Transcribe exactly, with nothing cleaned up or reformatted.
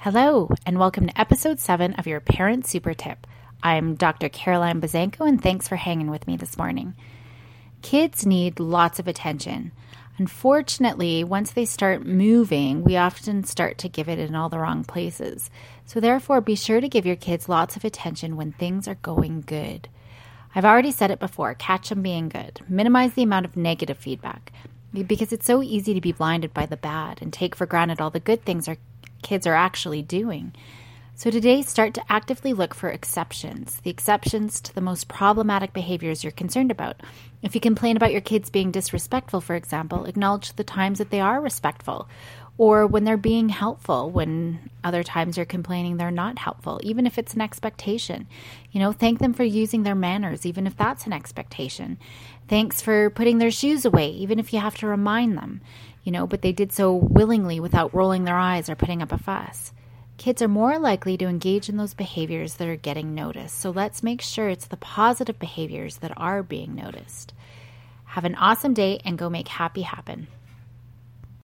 Hello, and welcome to episode seven of your Parent Super Tip. I'm Doctor Caroline Bozenko, and thanks for hanging with me this morning. Kids need lots of attention. Unfortunately, once they start moving, we often start to give it in all the wrong places. So therefore, be sure to give your kids lots of attention when things are going good. I've already said it before, catch them being good. Minimize the amount of negative feedback, because it's so easy to be blinded by the bad and take for granted all the good things our kids are actually doing. So today, start to actively look for exceptions, the exceptions to the most problematic behaviors you're concerned about. If you complain about your kids being disrespectful, for example, acknowledge the times that they are respectful, or when they're being helpful, when other times you're complaining they're not helpful, even if it's an expectation. You know, thank them for using their manners, even if that's an expectation. Thanks for putting their shoes away, even if you have to remind them, you know, but they did so willingly without rolling their eyes or putting up a fuss. Kids are more likely to engage in those behaviors that are getting noticed, so let's make sure it's the positive behaviors that are being noticed. Have an awesome day and go make happy happen.